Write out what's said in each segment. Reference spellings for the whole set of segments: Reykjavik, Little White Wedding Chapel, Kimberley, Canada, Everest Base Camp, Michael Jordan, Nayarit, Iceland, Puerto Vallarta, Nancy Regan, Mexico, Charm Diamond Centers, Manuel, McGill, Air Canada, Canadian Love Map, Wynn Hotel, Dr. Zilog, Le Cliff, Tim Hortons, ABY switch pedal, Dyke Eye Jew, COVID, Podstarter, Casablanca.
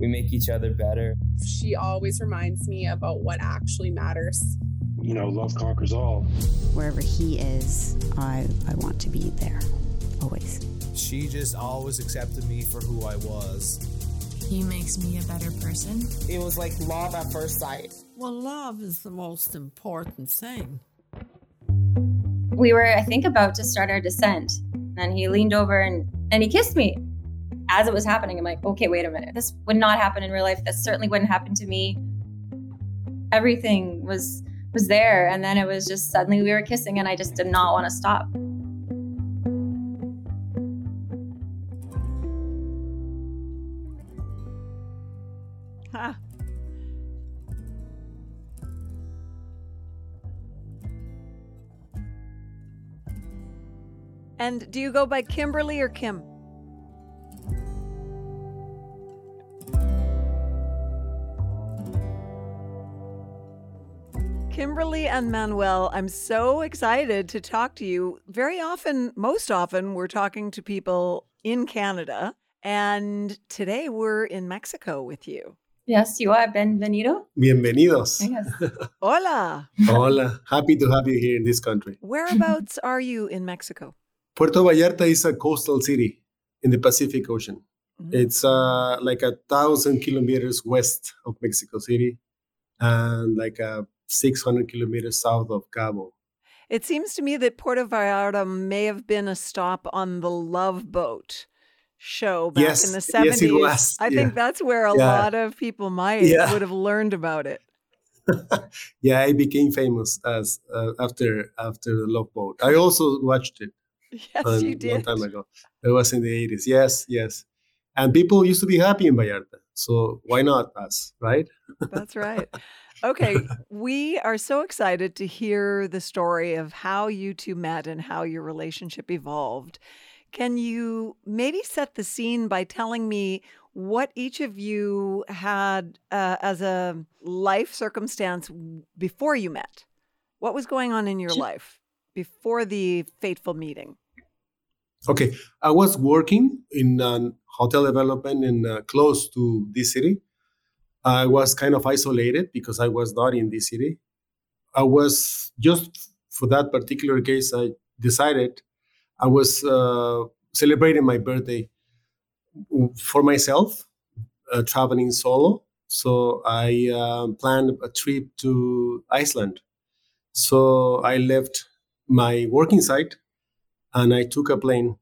We make each other better. She always reminds me about what actually matters. You know, love conquers all. Wherever he is, I want to be there, always. She just always accepted me for who I was. He makes me a better person. It was like love at first sight. Well, love is the most important thing. We were, I think, about to start our descent, and he leaned over and he kissed me. As it was happening, I'm like, okay, wait a minute. This would not happen in real life. That certainly wouldn't happen to me. Everything was there. And then it was just suddenly we were kissing and I just did not want to stop. Huh. And do you go by Kimberly or Kim? Kimberly and Manuel, I'm so excited to talk to you. Very often, most often, we're talking to people in Canada, and today we're in Mexico with you. Yes, you are. Bienvenido. Bienvenidos. Yes. Hola. Hola. Happy to have you here in this country. Whereabouts are you in Mexico? Puerto Vallarta is a coastal city in the Pacific Ocean. Mm-hmm. It's like 1,000 kilometers west of Mexico City and 600 kilometers south of Cabo. It seems to me that Puerto Vallarta may have been a stop on the Love Boat show back in the 70s. Yes, it was. I think that's where a lot of people my age would have learned about it. Yeah, it became famous as after the Love Boat. I also watched it. Yes, you did. Long time ago. It was in the 80s. Yes, yes. And people used to be happy in Vallarta. So why not us, right? That's right. Okay, we are so excited to hear the story of how you two met and how your relationship evolved. Can you maybe set the scene by telling me what each of you had as a life circumstance before you met? What was going on in your life before the fateful meeting? Okay, I was working in hotel development close to this city. I was kind of isolated because I was not in this city. I was just for that particular case, I decided I was celebrating my birthday for myself, traveling solo. So I planned a trip to Iceland. So I left my working site and I took a plane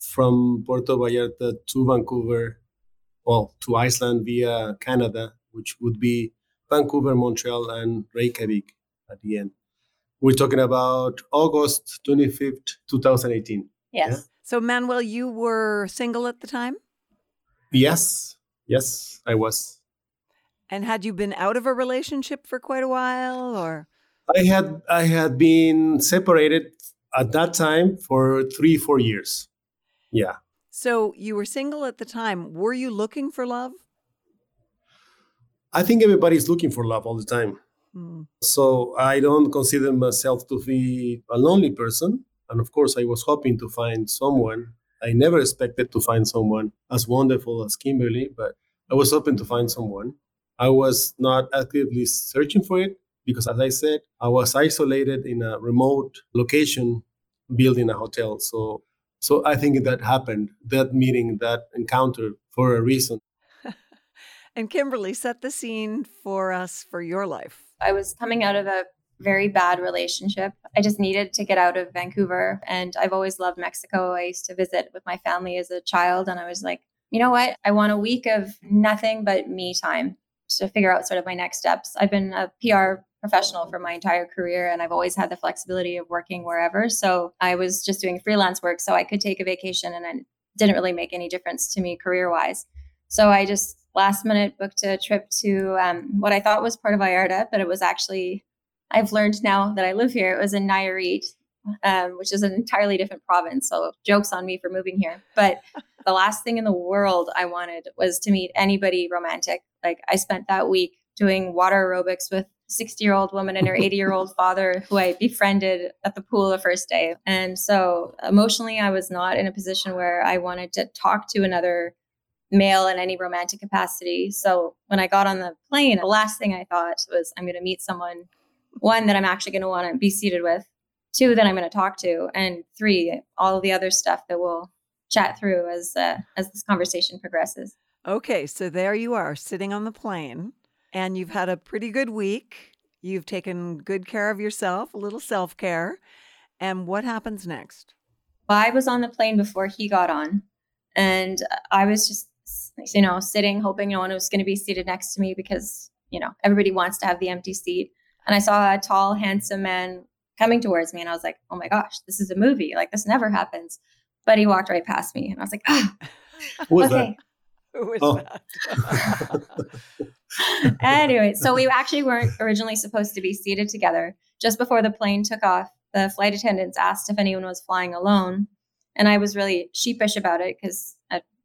from Puerto Vallarta to Vancouver. Well, to Iceland via Canada, which would be Vancouver, Montreal, and Reykjavik at the end. We're talking about August 25th, 2018. Yes. Yeah? So, Manuel, you were single at the time? Yes. Yes, I was. And had you been out of a relationship for quite a while, or? I had been separated at that time for 3-4 years. Yeah. So you were single at the time. Were you looking for love? I think everybody's looking for love all the time. Mm. So I don't consider myself to be a lonely person. And of course, I was hoping to find someone. I never expected to find someone as wonderful as Kimberly, but I was hoping to find someone. I was not actively searching for it because, as I said, I was isolated in a remote location building a hotel. So I think that happened, that meeting, that encounter for a reason. And Kimberly, set the scene for us for your life. I was coming out of a very bad relationship. I just needed to get out of Vancouver. And I've always loved Mexico. I used to visit with my family as a child. And I was like, you know what? I want a week of nothing but me time to figure out sort of my next steps. I've been a PR professional for my entire career. And I've always had the flexibility of working wherever. So I was just doing freelance work so I could take a vacation and then didn't really make any difference to me career-wise. So I just last minute booked a trip to what I thought was Puerto Vallarta, but it was actually, I've learned now that I live here, it was in Nayarit, which is an entirely different province. So joke's on me for moving here. But the last thing in the world I wanted was to meet anybody romantic. Like I spent that week doing water aerobics with 60-year-old woman and her 80-year-old father who I befriended at the pool the first day. And so emotionally, I was not in a position where I wanted to talk to another male in any romantic capacity. So when I got on the plane, the last thing I thought was I'm going to meet someone, one, that I'm actually going to want to be seated with, two, that I'm going to talk to, and three, all the other stuff that we'll chat through as this conversation progresses. Okay, so there you are sitting on the plane. And you've had a pretty good week. You've taken good care of yourself, a little self-care. And what happens next? Well, I was on the plane before he got on. And I was just, you know, sitting, hoping no one was going to be seated next to me because, you know, everybody wants to have the empty seat. And I saw a tall, handsome man coming towards me. And I was like, oh my gosh, this is a movie. Like, this never happens. But he walked right past me. And I was like, ah, okay. Who was that? Anyway, so we actually weren't originally supposed to be seated together. Just before the plane took off, the flight attendants asked if anyone was flying alone. And I was really sheepish about it because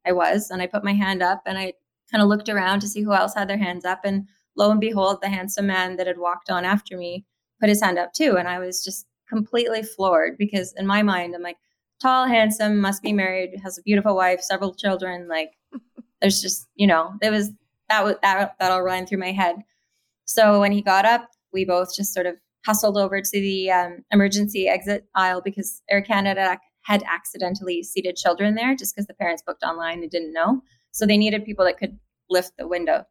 I was. And I put my hand up and I kind of looked around to see who else had their hands up. And lo and behold, the handsome man that had walked on after me put his hand up too. And I was just completely floored because in my mind, I'm like, tall, handsome, must be married, has a beautiful wife, several children. Like, there's just, you know, it was. That all ran through my head. So when he got up, we both just sort of hustled over to the emergency exit aisle because Air Canada had accidentally seated children there just because the parents booked online and didn't know. So they needed people that could lift the window.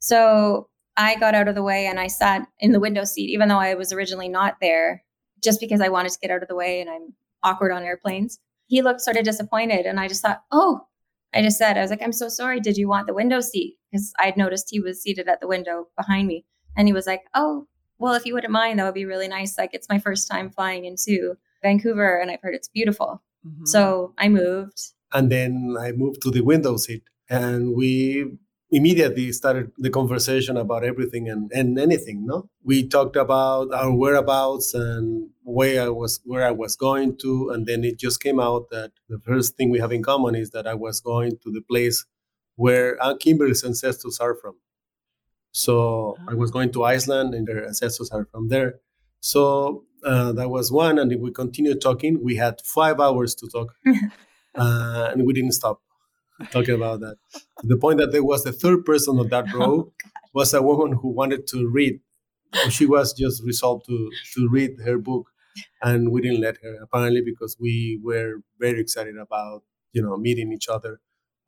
So I got out of the way and I sat in the window seat, even though I was originally not there, just because I wanted to get out of the way and I'm awkward on airplanes. He looked sort of disappointed and I just thought, I was like, I'm so sorry. Did you want the window seat? Because I'd noticed he was seated at the window behind me. And he was like, oh, well, if you wouldn't mind, that would be really nice. Like, it's my first time flying into Vancouver and I've heard it's beautiful. Mm-hmm. So I moved. And then I moved to the window seat and we immediately started the conversation about everything and anything, no? We talked about our whereabouts and where I was going to. And then it just came out that the first thing we have in common is that I was going to the place where Kimberley's ancestors are from. So I was going to Iceland and their ancestors are from there. So that was one. And if we continued talking, we had 5 hours to talk. And we didn't stop talking about that. To the point that there was the third person on that row was a woman who wanted to read. She was just resolved to read her book. And we didn't let her, apparently, because we were very excited about, you know, meeting each other.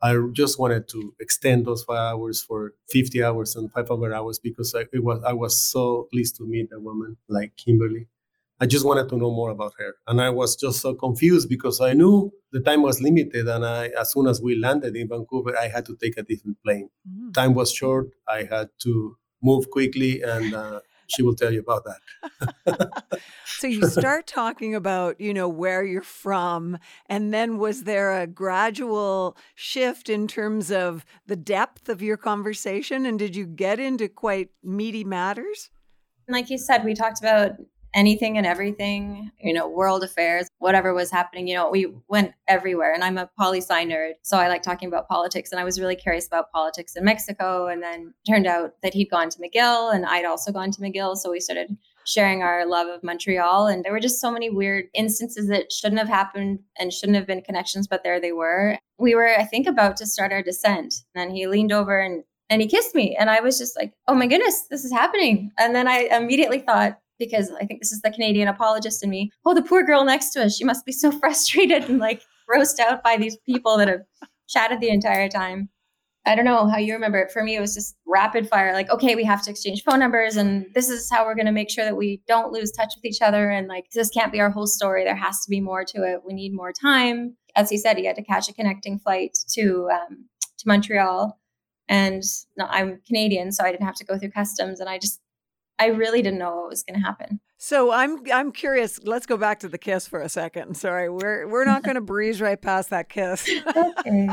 I just wanted to extend those 5 hours for 50 hours and 500 hours because I was so pleased to meet a woman like Kimberley. I just wanted to know more about her. And I was just so confused because I knew the time was limited. And as soon as we landed in Vancouver, I had to take a different plane. Mm. Time was short. I had to move quickly. And she will tell you about that. So you start talking about, you know, where you're from. And then was there a gradual shift in terms of the depth of your conversation? And did you get into quite meaty matters? Like you said, we talked about anything and everything, you know, world affairs, whatever was happening, you know, we went everywhere. And I'm a poli-sci nerd, so I like talking about politics. And I was really curious about politics in Mexico. And then turned out that he'd gone to McGill and I'd also gone to McGill. So we started sharing our love of Montreal. And there were just so many weird instances that shouldn't have happened and shouldn't have been connections, but there they were. We were, I think, about to start our descent. And he leaned over and he kissed me. And I was just like, oh my goodness, this is happening. And then I immediately thought, because I think this is the Canadian apologist in me. Oh, the poor girl next to us. She must be so frustrated and like grossed out by these people that have chatted the entire time. I don't know how you remember it. For me, it was just rapid fire. Like, okay, we have to exchange phone numbers and this is how we're going to make sure that we don't lose touch with each other. And like, this can't be our whole story. There has to be more to it. We need more time. As he said, he had to catch a connecting flight to Montreal. And no, I'm Canadian, so I didn't have to go through customs. And I just I really didn't know what was going to happen. So I'm curious. Let's go back to the kiss for a second. Sorry, we're not going to breeze right past that kiss. Okay.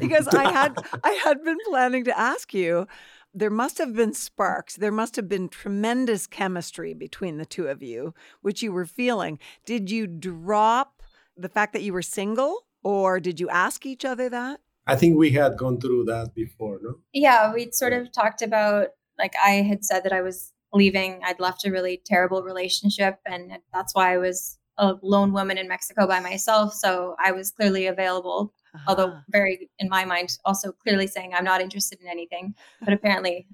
Because I had been planning to ask you. There must have been sparks. There must have been tremendous chemistry between the two of you, which you were feeling. Did you drop the fact that you were single, or did you ask each other that? I think we had gone through that before, no? Yeah, we'd sort of talked about, like, I had said that I was leaving. I'd left a really terrible relationship, and that's why I was a lone woman in Mexico by myself. So I was clearly available. Uh-huh. Although very, in my mind, also clearly saying I'm not interested in anything. But apparently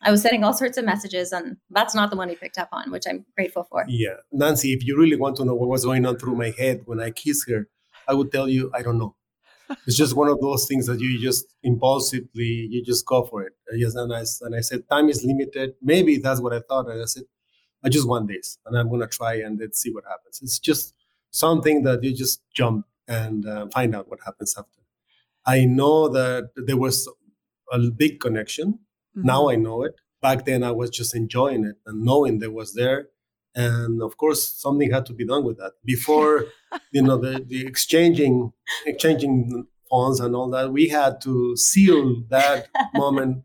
I was sending all sorts of messages, and that's not the one he picked up on, which I'm grateful for. Yeah. Nancy, if you really want to know what was going on through my head when I kissed her, I would tell you, I don't know. It's just one of those things that you just impulsively, you just go for it. And I said, time is limited. Maybe that's what I thought. And I said, I just want this, and I'm going to try and let's see what happens. It's just something that you just jump and find out what happens after. I know that there was a big connection. Mm-hmm. Now I know it. Back then I was just enjoying it and knowing that was there. And of course, something had to be done with that. Before, the exchanging phones and all that, we had to seal that moment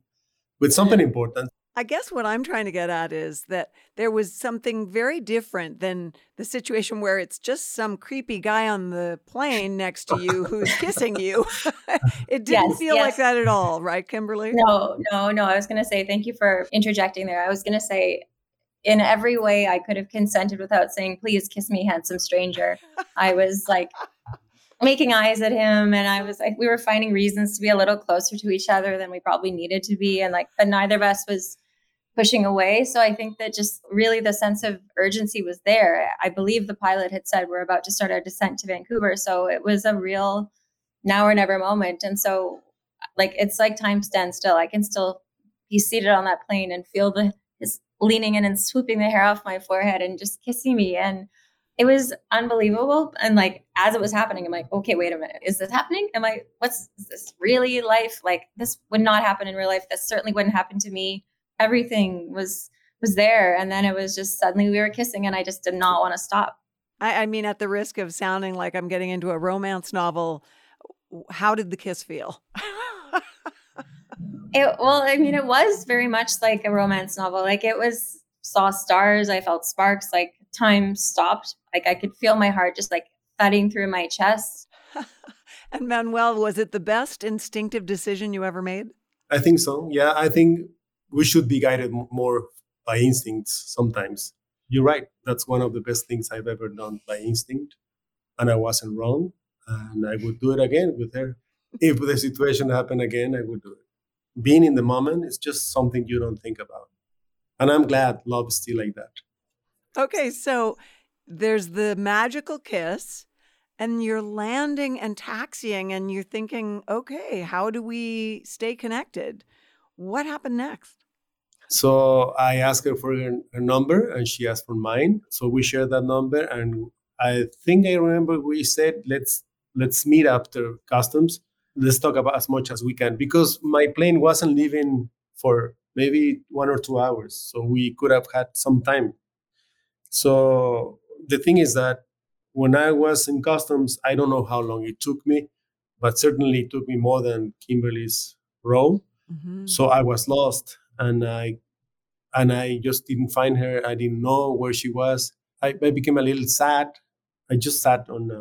with something important. I guess what I'm trying to get at is that there was something very different than the situation where it's just some creepy guy on the plane next to you who's kissing you. It didn't feel like that at all, right, Kimberley? No. I was going to say, thank you for interjecting there. I was going to say, in every way I could have consented without saying, please kiss me, handsome stranger. I was like making eyes at him. And I was like, we were finding reasons to be a little closer to each other than we probably needed to be. And like, but neither of us was pushing away. So I think that just really the sense of urgency was there. I believe the pilot had said we're about to start our descent to Vancouver. So it was a real now or never moment. And so like, it's like time stands still. I can still be seated on that plane and feel his leaning in and swooping the hair off my forehead and just kissing me. And it was unbelievable. And like, as it was happening, I'm like, okay, wait a minute. Is this happening? Am I, what's this really life? Like, this would not happen in real life. This certainly wouldn't happen to me. Everything was there. And then it was just suddenly we were kissing and I just did not want to stop. I mean, at the risk of sounding like I'm getting into a romance novel, how did the kiss feel? It was very much like a romance novel. Like it was, saw stars. I felt sparks, like time stopped. Like I could feel my heart just like thudding through my chest. And Manuel, was it the best instinctive decision you ever made? I think so. Yeah. I think we should be guided more by instincts sometimes. You're right. That's one of the best things I've ever done, by instinct. And I wasn't wrong. And I would do it again with her. If the situation happened again, I would do it. Being in the moment is just something you don't think about. And I'm glad love is still like that. Okay, so there's the magical kiss, and you're landing and taxiing, and you're thinking, okay, how do we stay connected? What happened next? So I asked her for her number, and she asked for mine. So we shared that number, and I think I remember we said, let's meet after customs. Let's talk about as much as we can, because my plane wasn't leaving for maybe 1 or 2 hours, so we could have had some time. So the thing is that when I was in customs, I don't know how long it took me, but certainly it took me more than Kimberly's row. Mm-hmm. So I was lost, and I just didn't find her. I didn't know where she was. I became a little sad. I just sat on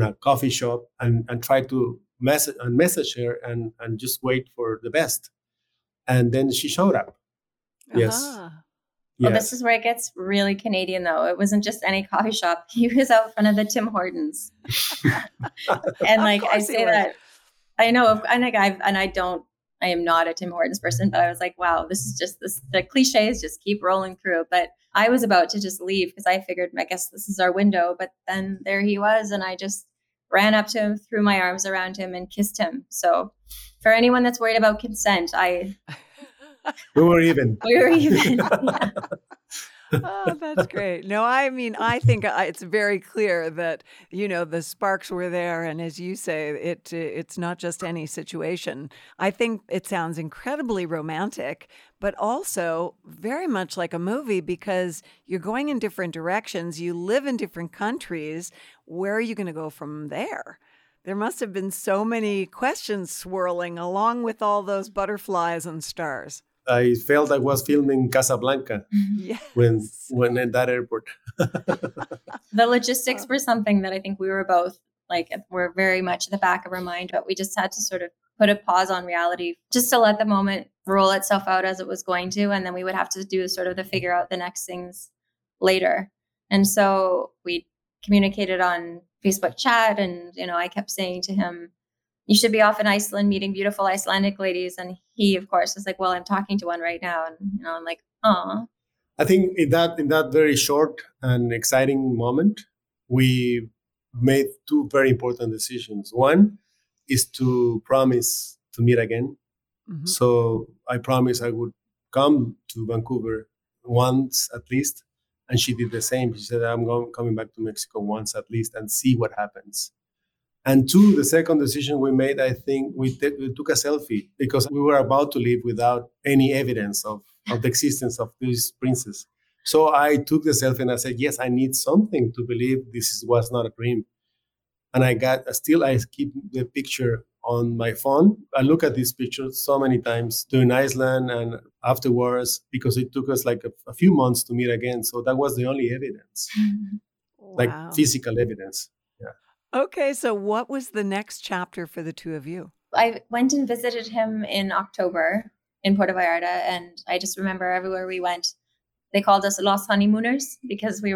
a coffee shop and tried to message her and just wait for the best. And then she showed up. Uh-huh. Yes. Well, yes. This is where it gets really Canadian, though. It wasn't just any coffee shop. He was out front of the Tim Hortons. And like, I say that, I know, and like I am not a Tim Hortons person, but I was like, wow, this is just the cliches just keep rolling through. But I was about to just leave because I figured, I guess this is our window. But then there he was, and I just ran up to him, threw my arms around him, and kissed him. So for anyone that's worried about consent, We were even. Yeah. Oh, that's great. No, I mean, I think it's very clear that, you know, the sparks were there. And as you say, it's not just any situation. I think it sounds incredibly romantic, but also very much like a movie because you're going in different directions. You live in different countries. Where are you going to go from there? There must have been so many questions swirling along with all those butterflies and stars. I felt I was filming Casablanca when at that airport. The logistics were something that I think we were both like, were very much at the back of our mind, but we just had to sort of put a pause on reality just to let the moment roll itself out as it was going to. And then we would have to do sort of the figure out the next things later. And so we communicated on Facebook chat. And, you know, I kept saying to him, you should be off in Iceland meeting beautiful Icelandic ladies. And he, of course, was like, well, I'm talking to one right now. And you know, I'm like, oh. I think in that very short and exciting moment, we made two very important decisions. One is to promise to meet again. Mm-hmm. So I promised I would come to Vancouver once at least. And she did the same. She said, I'm coming back to Mexico once at least and see what happens. And two, the second decision we made, I think we took a selfie because we were about to leave without any evidence of the existence of this princess. So I took the selfie and I said, yes, I need something to believe this was not a dream. And I keep the picture on my phone. I look at this picture so many times during Iceland and afterwards because it took us like a few months to meet again. So that was the only evidence, like physical evidence. Okay, so what was the next chapter for the two of you? I went and visited him in October in Puerto Vallarta, and I just remember everywhere we went, they called us Los Honeymooners because we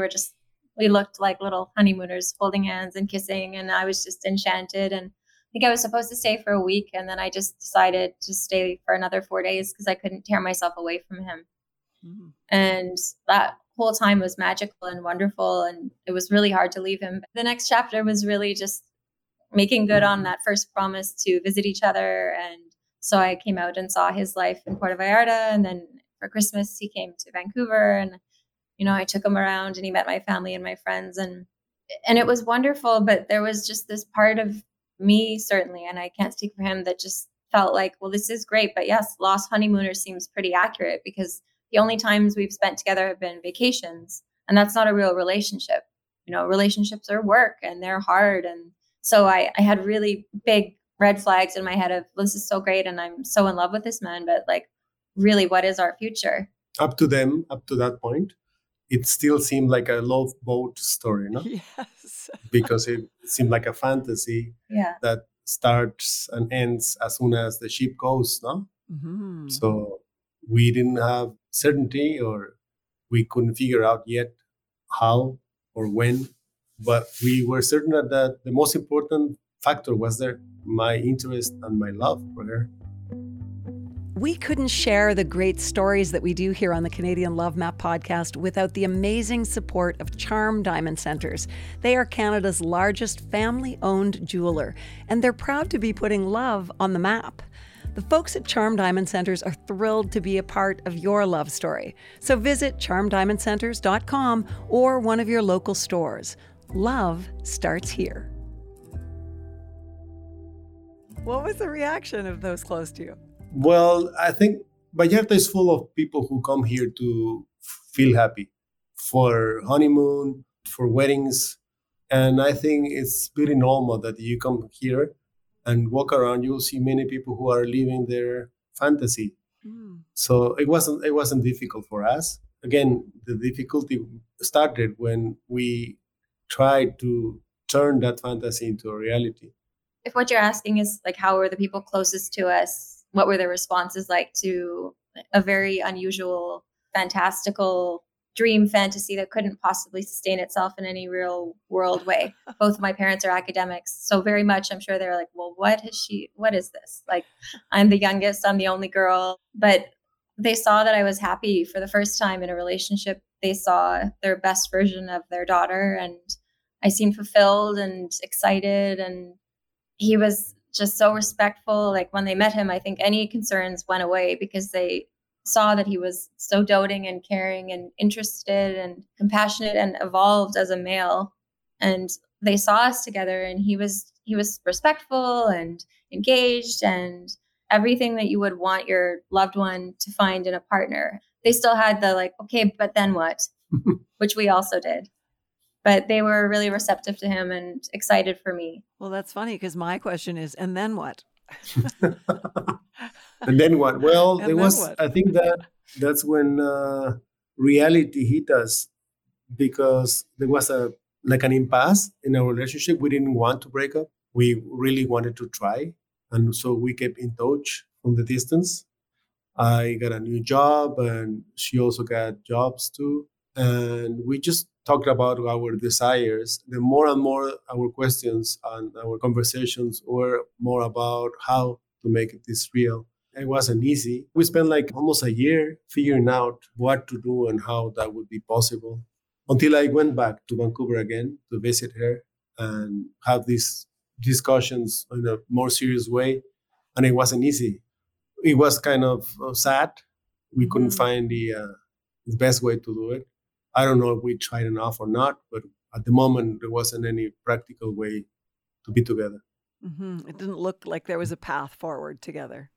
looked like little honeymooners holding hands and kissing, and I was just enchanted. And I think I was supposed to stay for a week, and then I just decided to stay for another 4 days because I couldn't tear myself away from him. Mm-hmm. And that whole time was magical and wonderful, and it was really hard to leave him. The next chapter was really just making good on that first promise to visit each other. And so I came out and saw his life in Puerto Vallarta, and then for Christmas he came to Vancouver, and you know, I took him around and he met my family and my friends, and it was wonderful. But there was just this part of me, certainly, and I can't speak for him, that just felt like, well, this is great, but yes, Lost Honeymooner seems pretty accurate because the only times we've spent together have been vacations, and that's not a real relationship. You know, relationships are work and they're hard. And so I had really big red flags in my head of, this is so great and I'm so in love with this man, but like, really, what is our future? Up to that point, it still seemed like a love boat story, no? Yes. Because it seemed like a fantasy that starts and ends as soon as the ship goes, no? Mm-hmm. So we didn't have certainty, or we couldn't figure out yet how or when, but we were certain that the most important factor was there, my interest and my love for her. We couldn't share the great stories that we do here on the Canadian Love Map podcast without the amazing support of Charm Diamond Centers. They are Canada's largest family-owned jeweler, and they're proud to be putting love on the map. The folks at Charm Diamond Centers are thrilled to be a part of your love story. So visit charmdiamondcenters.com or one of your local stores. Love starts here. What was the reaction of those close to you? Well, I think Vallarta is full of people who come here to feel happy for honeymoon, for weddings. And I think it's pretty normal that you come here and walk around, you'll see many people who are living their fantasy. Mm. So it wasn't difficult for us. Again, the difficulty started when we tried to turn that fantasy into a reality. If what you're asking is like, how were the people closest to us? What were their responses like to a very unusual, fantastical dream fantasy that couldn't possibly sustain itself in any real world way? Both of my parents are academics, so very much, I'm sure they're like, well, what is this? Like, I'm the youngest, I'm the only girl. But they saw that I was happy for the first time in a relationship. They saw their best version of their daughter, and I seemed fulfilled and excited. And he was just so respectful. Like, when they met him, I think any concerns went away because they saw that he was so doting and caring and interested and compassionate and evolved as a male. And they saw us together, and he was respectful and engaged and everything that you would want your loved one to find in a partner. They still had the like, okay, but then what? Which we also did. But they were really receptive to him and excited for me. Well, that's funny, because my question is, and then what? And then what? Well, and there was, what? I think that's when reality hit us, because there was an impasse in our relationship. We didn't want to break up. We really wanted to try. And so we kept in touch from the distance. I got a new job, and she also got jobs too. And we just talked about our desires. The more and more our questions and our conversations were more about how to make this real. It wasn't easy. We spent like almost a year figuring out what to do and how that would be possible, until I went back to Vancouver again to visit her and have these discussions in a more serious way. And it wasn't easy. It was kind of sad. We couldn't find the best way to do it. I don't know if we tried enough or not, but at the moment, there wasn't any practical way to be together. Mm-hmm. It didn't look like there was a path forward together.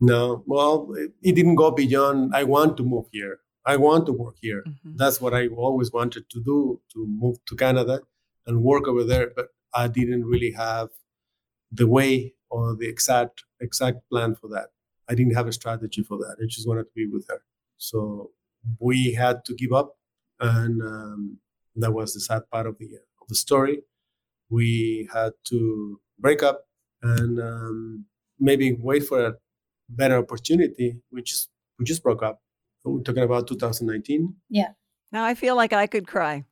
No. Well, it didn't go beyond, I want to move here. I want to work here. Mm-hmm. That's what I always wanted to do, to move to Canada and work over there. But I didn't really have the way or the exact plan for that. I didn't have a strategy for that. I just wanted to be with her. So we had to give up. And that was the sad part of the story. We had to break up and maybe wait for a better opportunity. We just broke up. We're talking about 2019. Yeah. Now I feel like I could cry.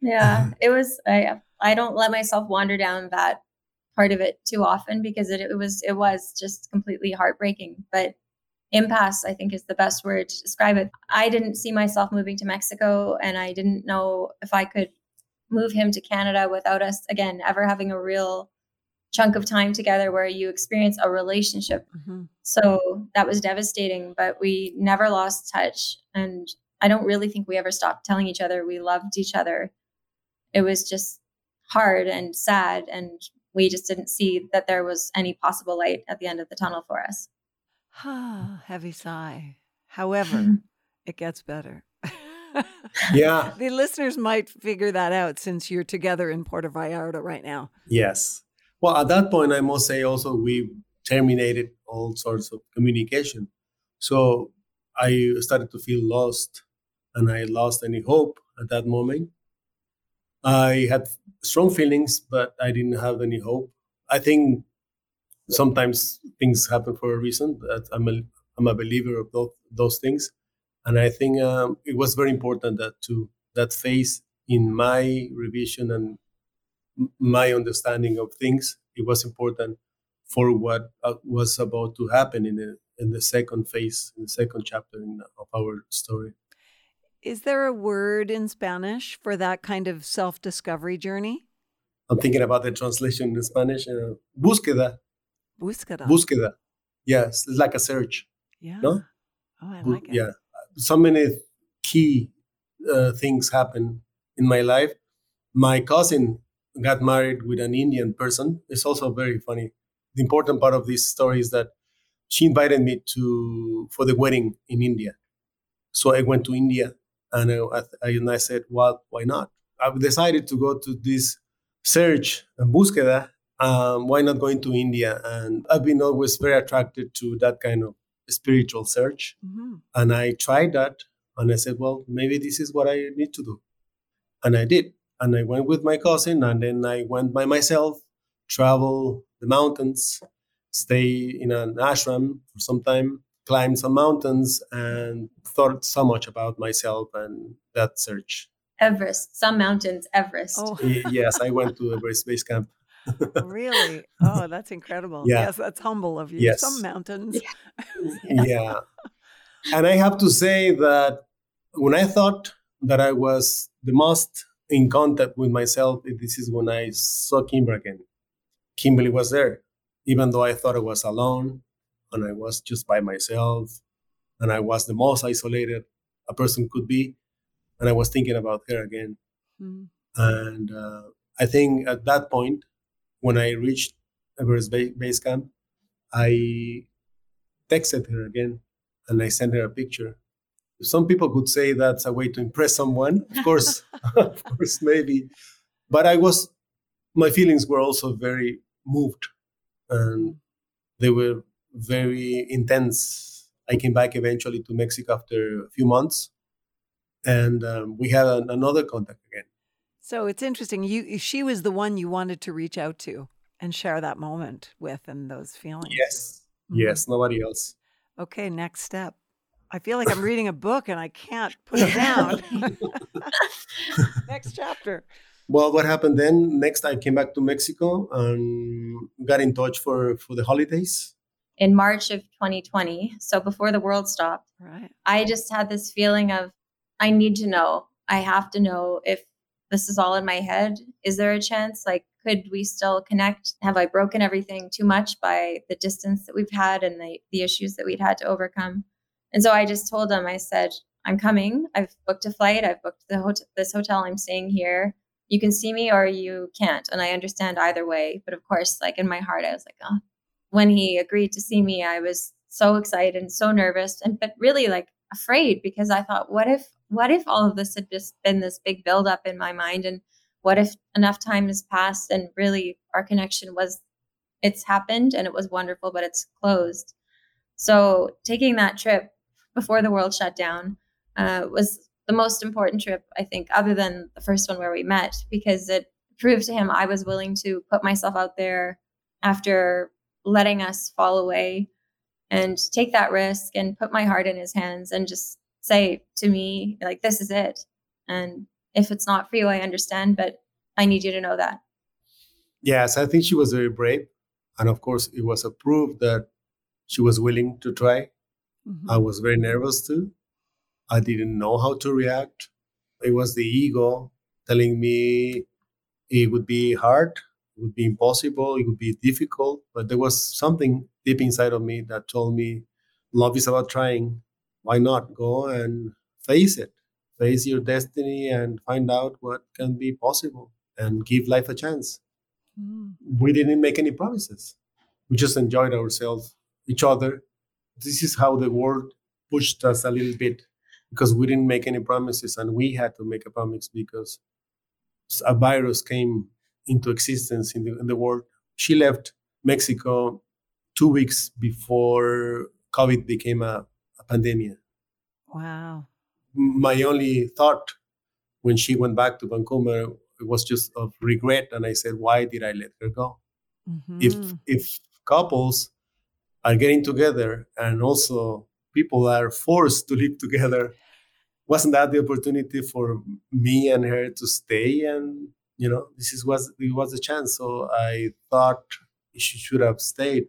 Yeah, it was. I don't let myself wander down that part of it too often, because it was just completely heartbreaking. But impasse, I think, is the best word to describe it. I didn't see myself moving to Mexico, and I didn't know if I could move him to Canada without us, again, ever having a real chunk of time together where you experience a relationship. Mm-hmm. So that was devastating, but we never lost touch. And I don't really think we ever stopped telling each other we loved each other. It was just hard and sad, and we just didn't see that there was any possible light at the end of the tunnel for us. Heavy sigh. However, it gets better. Yeah. The listeners might figure that out, since you're together in Puerto Vallarta right now. Yes. Well, at that point, I must say also, we terminated all sorts of communication. So I started to feel lost, and I lost any hope at that moment. I had strong feelings, but I didn't have any hope. I think sometimes things happen for a reason. I'm a believer of those things. And I think it was very important that phase in my revision and my understanding of things. It was important for what was about to happen in the second phase, in the second chapter of our story. Is there a word in Spanish for that kind of self-discovery journey? I'm thinking about the translation in Spanish. Búsqueda. Búsqueda. Yes, it's like a search. Yeah. No? Oh, I like it. Yeah. So many key things happen in my life. My cousin got married with an Indian person. It's also very funny. The important part of this story is that she invited me for the wedding in India. So I went to India, and I said, well, why not? I decided to go to this search and búsqueda. Why not going to India? And I've been always very attracted to that kind of spiritual search. Mm-hmm. And I tried that, and I said, well, maybe this is what I need to do. And I did. And I went with my cousin, and then I went by myself, travel the mountains, stay in an ashram for some time, climb some mountains, and thought so much about myself and that search. Everest, some mountains, Everest. Oh. Yes, I went to Everest Base Camp. Really? Oh, that's incredible. Yeah. Yes, that's humble of you. Yes. Some mountains. Yeah. Yeah. And I have to say that when I thought that I was the most in contact with myself, this is when I saw Kimberley again. Kimberley was there, even though I thought I was alone. and I was just by myself, and I was the most isolated a person could be, and I was thinking about her again. Mm. And I think at that point, when I reached Everest Base Camp, I texted her again, and I sent her a picture. Some people could say that's a way to impress someone, of course, of course, maybe. But my feelings were also very moved, and they were very intense. I came back eventually to Mexico after a few months, and we had another contact again. So it's interesting. She was the one you wanted to reach out to and share that moment with and those feelings. Yes, mm-hmm. Yes, nobody else. Okay, next step. I feel like I'm reading a book and I can't put it down. Next chapter. Well, what happened then? Next, I came back to Mexico and got in touch for the holidays. In March of 2020, so before the world stopped, right. I just had this feeling of, I need to know. I have to know if this is all in my head. Is there a chance? Like, could we still connect? Have I broken everything too much by the distance that we've had and the issues that we'd had to overcome? And so I just told him, I said, I'm coming. I've booked a flight. I've booked this hotel. I'm staying here. You can see me or you can't. And I understand either way. But of course, like in my heart, I was like, oh. When he agreed to see me, I was so excited and so nervous, but really like afraid, because I thought, what if all of this had just been this big buildup in my mind? And what if enough time has passed and really our connection it's happened and it was wonderful, but it's closed. So taking that trip before the world shut down was the most important trip, I think, other than the first one where we met, because it proved to him I was willing to put myself out there after letting us fall away and take that risk and put my heart in his hands and just say to me, like, this is it. And if it's not for you, I understand, but I need you to know that. Yes, I think she was very brave. And of course, it was a proof that she was willing to try. Mm-hmm. I was very nervous too. I didn't know how to react. It was the ego telling me it would be hard, it would be impossible, it would be difficult. But there was something deep inside of me that told me, love is about trying. Why not go and face it? Face your destiny and find out what can be possible and give life a chance. Mm. We didn't make any promises. We just enjoyed ourselves, each other. This is how the world pushed us a little bit, because we didn't make any promises and we had to make a promise because a virus came into existence in the world. She left Mexico 2 weeks before COVID became a pandemic. Wow. My only thought when she went back to Vancouver was just of regret. And I said, why did I let her go? Mm-hmm. If couples are getting together and also people are forced to live together, wasn't that the opportunity for me and her to stay? And, you know, it was a chance. So I thought she should have stayed.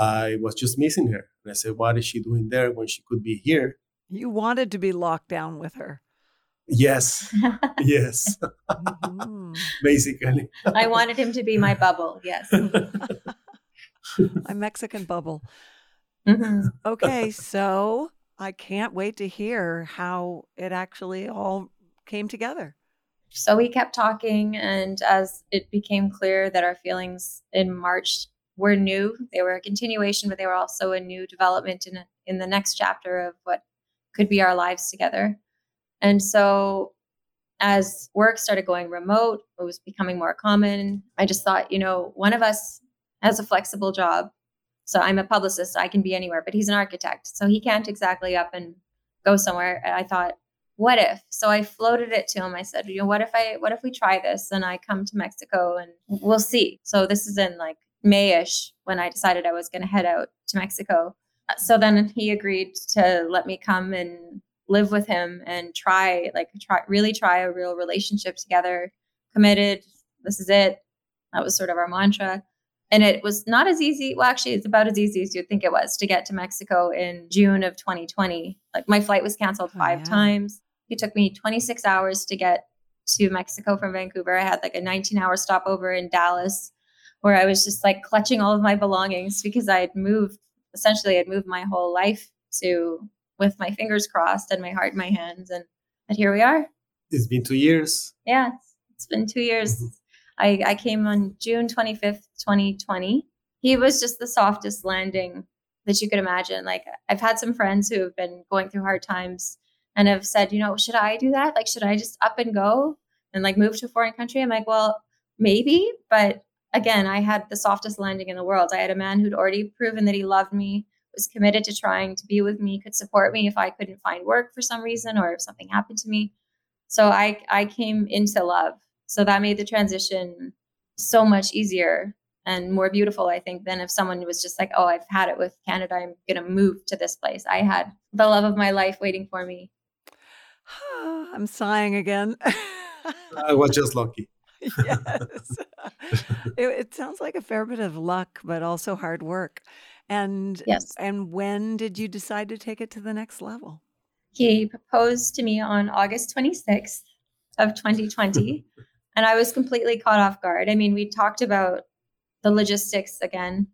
I was just missing her. And I said, what is she doing there when she could be here? You wanted to be locked down with her. Yes. Yes. Mm-hmm. Basically. I wanted him to be my bubble. Yes. My Mexican bubble. Mm-hmm. Okay, so I can't wait to hear how it actually all came together. So we kept talking, and as it became clear that our feelings in March were new, they were a continuation, but they were also a new development in the next chapter of what could be our lives together. And so as work started going remote, it was becoming more common. I just thought, you know, one of us has a flexible job. So I'm a publicist. I can be anywhere, but he's an architect. So he can't exactly up and go somewhere. And I thought, what if? So I floated it to him. I said, you know, what if we try this and I come to Mexico and we'll see. So this is in like May-ish when I decided I was going to head out to Mexico. So then he agreed to let me come and live with him and try a real relationship together. Committed. This is it. That was sort of our mantra. And it was not as easy. Well, actually, it's about as easy as you'd think it was to get to Mexico in June of 2020. Like my flight was canceled five times. It took me 26 hours to get to Mexico from Vancouver. I had like a 19-hour stopover in Dallas where I was just like clutching all of my belongings because I had moved essentially I'd moved my whole life to with my fingers crossed and my heart in my hands. And but here we are. It's been 2 years. Yeah, it's been 2 years. Mm-hmm. I came on June 25th, 2020. He was just the softest landing that you could imagine. Like, I've had some friends who have been going through hard times and have said, you know, should I do that? Like, should I just up and go and like move to a foreign country? I'm like, well, maybe. But again, I had the softest landing in the world. I had a man who'd already proven that he loved me, was committed to trying to be with me, could support me if I couldn't find work for some reason or if something happened to me. So I came into love. So that made the transition so much easier and more beautiful, I think, than if someone was just like, oh, I've had it with Canada. I'm going to move to this place. I had the love of my life waiting for me. I'm sighing again. I was just lucky. Yes. It sounds like a fair bit of luck, but also hard work. And yes. And when did you decide to take it to the next level? He proposed to me on August 26th of 2020. And I was completely caught off guard. I mean, we talked about the logistics again,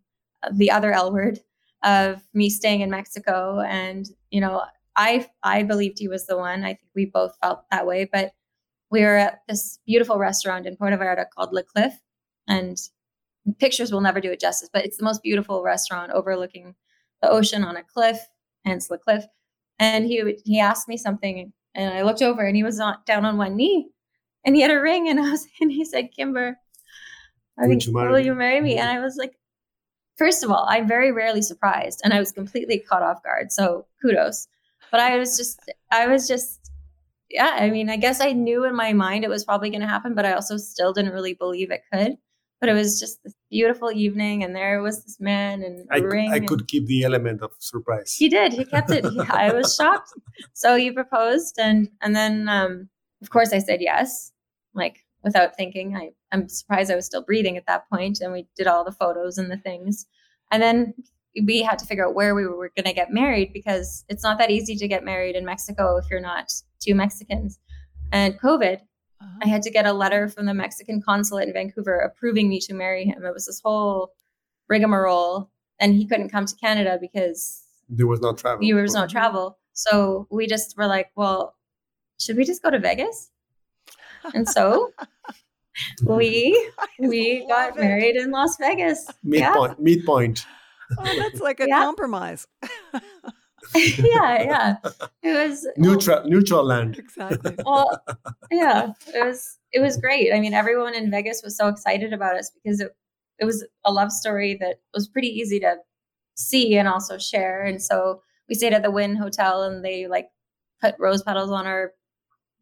the other L word of me staying in Mexico. And, you know, I believed he was the one. I think we both felt that way. But we were at this beautiful restaurant in Puerto Vallarta called Le Cliff. And pictures will never do it justice, but it's the most beautiful restaurant overlooking the ocean on a cliff, hence Le Cliff. And he asked me something and I looked over and he was down on one knee and he had a ring. And he said, Kimber, will you marry me? And I was like, first of all, I'm very rarely surprised. And I was completely caught off guard. So kudos. But I was just, yeah, I mean, I guess I knew in my mind it was probably going to happen, but I also still didn't really believe it could. But it was just this beautiful evening. And there was this man and a ring. I could keep the element of surprise. He did. He kept it. I was shocked. So he proposed. And then, of course, I said yes. Like, without thinking. I'm surprised I was still breathing at that point. And we did all the photos and the things. And then we had to figure out where we were going to get married, because it's not that easy to get married in Mexico if you're not two Mexicans. And COVID, I had to get a letter from the Mexican consulate in Vancouver approving me to marry him. It was this whole rigmarole. And he couldn't come to Canada because there was no travel. So we just were like, well, should we just go to Vegas? And so we got married in Las Vegas. Midpoint. Oh, that's like a compromise. Yeah. It was neutral land. Exactly. Well, yeah, it was great. I mean, everyone in Vegas was so excited about us because it was a love story that was pretty easy to see and also share. And so we stayed at the Wynn Hotel and they like put rose petals on our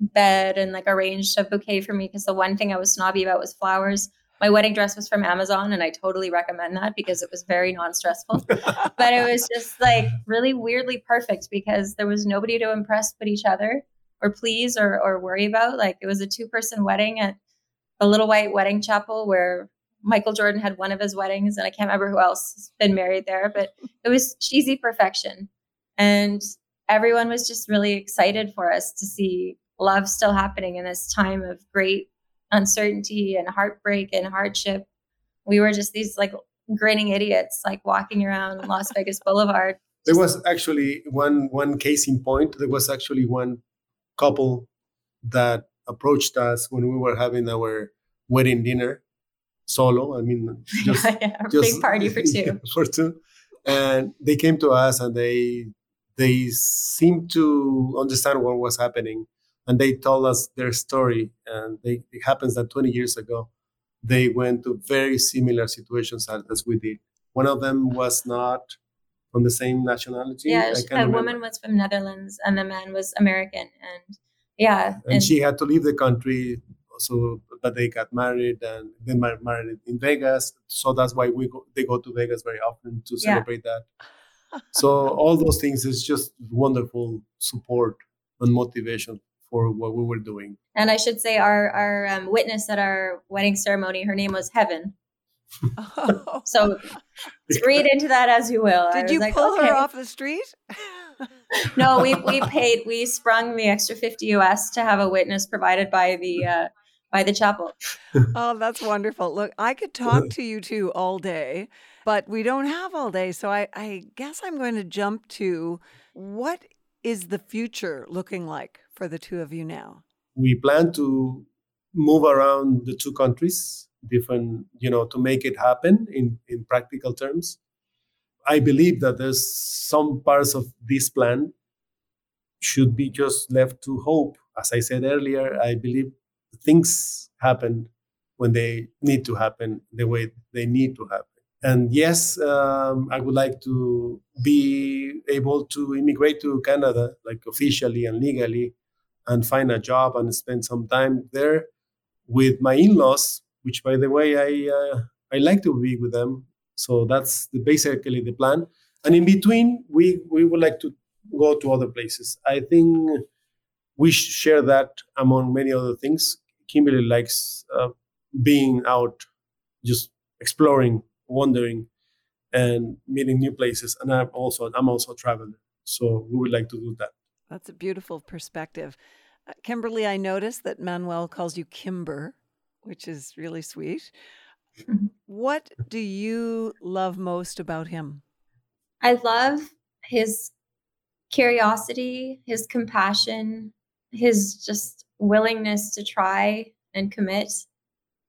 bed and like arranged a bouquet for me, because the one thing I was snobby about was flowers. My wedding dress was from Amazon and I totally recommend that because it was very non-stressful. But it was just like really weirdly perfect because there was nobody to impress but each other or please or worry about. Like, it was a 2-person wedding at the Little White Wedding Chapel where Michael Jordan had one of his weddings and I can't remember who else has been married there, but it was cheesy perfection. And everyone was just really excited for us to see love still happening in this time of great uncertainty and heartbreak and hardship. We were just these like grinning idiots, like walking around Las Vegas Boulevard. There was actually one case in point. There was actually one couple that approached us when we were having our wedding dinner solo. I mean, just a big party for two. And they came to us and they seemed to understand what was happening. And they told us their story. And it happens that 20 years ago, they went to very similar situations as we did. One of them was not from the same nationality. Yeah, the woman was from Netherlands and the man was American. And she had to leave the country. So, but they got married and they married in Vegas. So that's why they go to Vegas very often to celebrate that. So all those things is just wonderful support and motivation for what we were doing. And I should say our witness at our wedding ceremony, her name was Heaven. So read into that as you will. Did you pull her off the street? No, we sprung the extra $50 US to have a witness provided by the by the chapel. Oh, that's wonderful. Look, I could talk to you two all day, but we don't have all day. So I guess I'm going to jump to what is the future looking like for the two of you now? We plan to move around the two countries, different, to make it happen in practical terms. I believe that there's some parts of this plan should be just left to hope. As I said earlier, I believe things happen when they need to happen, the way they need to happen. And yes, I would like to be able to immigrate to Canada, like officially and legally, and find a job and spend some time there with my in-laws, which, by the way, I like to be with them. So that's basically the plan. And in between, we would like to go to other places. I think we share that among many other things. Kimberley likes being out, just exploring, wandering, and meeting new places. And I'm also a traveler. So we would like to do that. That's a beautiful perspective. Kimberley, I noticed that Manuel calls you Kimber, which is really sweet. What do you love most about him? I love his curiosity, his compassion, his just willingness to try and commit.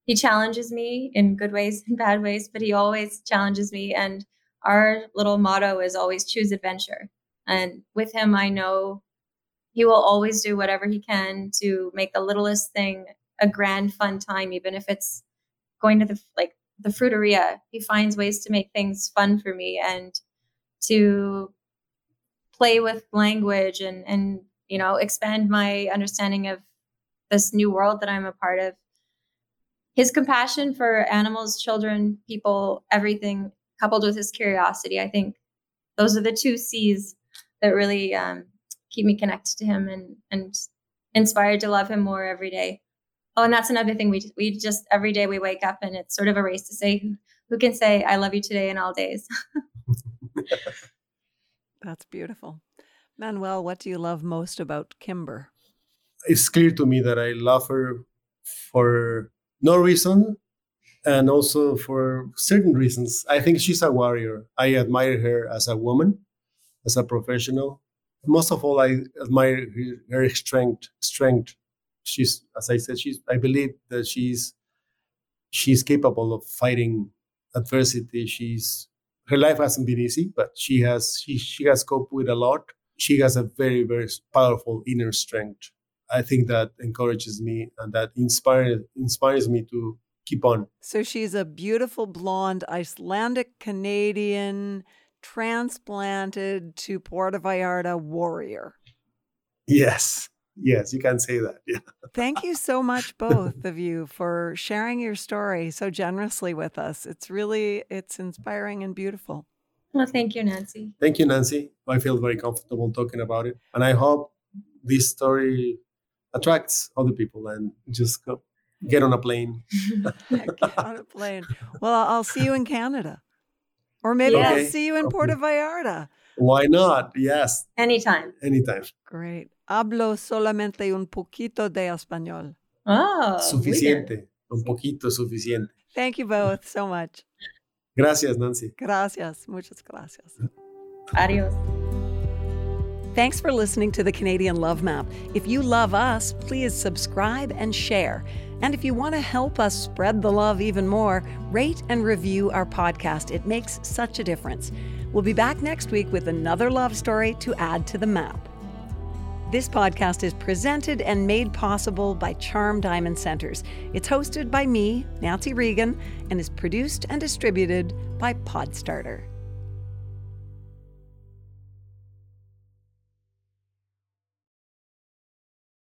He challenges me in good ways and bad ways, but he always challenges me. And our little motto is always choose adventure. And with him, I know he will always do whatever he can to make the littlest thing a grand, fun time, even if it's going to the fruiteria. He finds ways to make things fun for me and to play with language and expand my understanding of this new world that I'm a part of. His compassion for animals, children, people, everything, coupled with his curiosity, I think those are the two C's that really keep me connected to him and inspired to love him more every day. Oh, and that's another thing. We just, every day we wake up and it's sort of a race to say, who can say I love you today and all days? That's beautiful. Manuel, what do you love most about Kimber? It's clear to me that I love her for no reason and also for certain reasons. I think she's a warrior. I admire her as a woman, as a professional. Most of all, I admire her strength. She's, as I said, I believe that she's capable of fighting adversity. Her life hasn't been easy, but she has coped with a lot. She has a very, very powerful inner strength. I think that encourages me and that inspires me to keep on. So she's a beautiful blonde Icelandic Canadian transplanted to Puerto Vallarta warrior. Yes, you can say that. Yeah. Thank you so much, both of you, for sharing your story so generously with us. It's inspiring and beautiful. Well, thank you, Nancy. Thank you, Nancy. I feel very comfortable talking about it. And I hope this story attracts other people and just go get on a plane. Get on a plane. Well, I'll see you in Canada. Or maybe I'll see you in Puerto Vallarta. Why not? Yes. Anytime. Great. Hablo solamente un poquito de español. Oh, suficiente. Un poquito suficiente. Thank you both so much. Gracias, Nancy. Gracias. Muchas gracias. Adiós. Thanks for listening to the Canadian Love Map. If you love us, please subscribe and share. And if you want to help us spread the love even more, rate and review our podcast. It makes such a difference. We'll be back next week with another love story to add to the map. This podcast is presented and made possible by Charm Diamond Centers. It's hosted by me, Nancy Regan, and is produced and distributed by Podstarter.